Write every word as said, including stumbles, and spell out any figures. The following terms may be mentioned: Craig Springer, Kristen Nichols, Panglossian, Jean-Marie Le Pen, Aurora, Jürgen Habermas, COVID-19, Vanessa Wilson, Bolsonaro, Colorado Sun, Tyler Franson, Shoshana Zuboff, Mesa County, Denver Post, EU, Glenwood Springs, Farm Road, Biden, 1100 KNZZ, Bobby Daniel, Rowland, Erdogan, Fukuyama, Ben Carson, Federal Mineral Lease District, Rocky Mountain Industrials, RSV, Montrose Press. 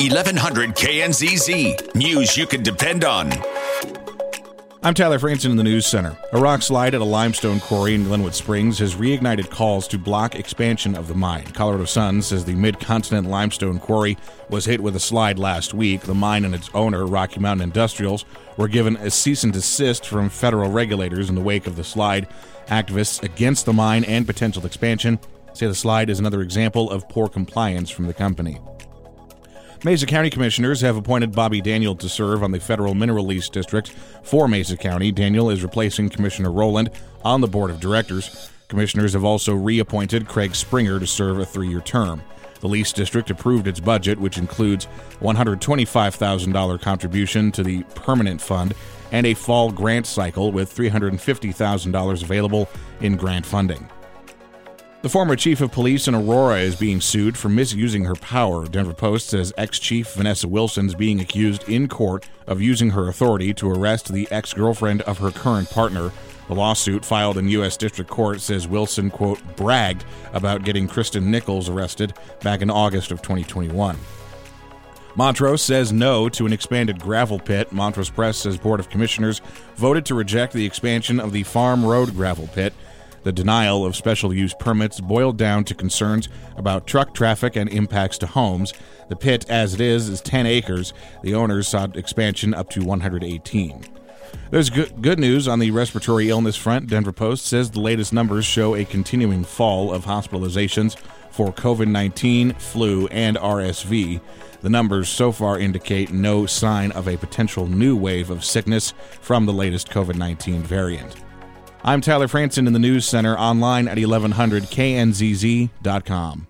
eleven hundred K N Z Z. News you can depend on. I'm Tyler Franson in the News Center. A rock slide at a limestone quarry in Glenwood Springs has reignited calls to block expansion of the mine. Colorado Sun says the mid-continent limestone quarry was hit with a slide last week. The mine and its owner, Rocky Mountain Industrials, were given a cease and desist from federal regulators in the wake of the slide. Activists against the mine and potential expansion say the slide is another example of poor compliance from the company. Mesa County commissioners have appointed Bobby Daniel to serve on the Federal Mineral Lease District for Mesa County. Daniel is replacing Commissioner Rowland on the board of directors. Commissioners have also reappointed Craig Springer to serve a three-year term. The Lease District approved its budget, which includes a one hundred twenty-five thousand dollars contribution to the permanent fund and a fall grant cycle with three hundred fifty thousand dollars available in grant funding. The former chief of police in Aurora is being sued for misusing her power. Denver Post says ex-chief Vanessa Wilson is being accused in court of using her authority to arrest the ex-girlfriend of her current partner. The lawsuit filed in U S District Court says Wilson, quote, bragged about getting Kristen Nichols arrested back in August of twenty twenty-one. Montrose says no to an expanded gravel pit. Montrose Press says Board of Commissioners voted to reject the expansion of the Farm Road gravel pit. The denial of special use permits boiled down to concerns about truck traffic and impacts to homes. The pit, as it is, is ten acres. The owners sought expansion up to one hundred eighteen. There's good news on the respiratory illness front. Denver Post says the latest numbers show a continuing fall of hospitalizations for COVID nineteen, flu, and R S V. The numbers so far indicate no sign of a potential new wave of sickness from the latest COVID nineteen variant. I'm Tyler Franson in the News Center, online at eleven hundred K N Z Z dot com.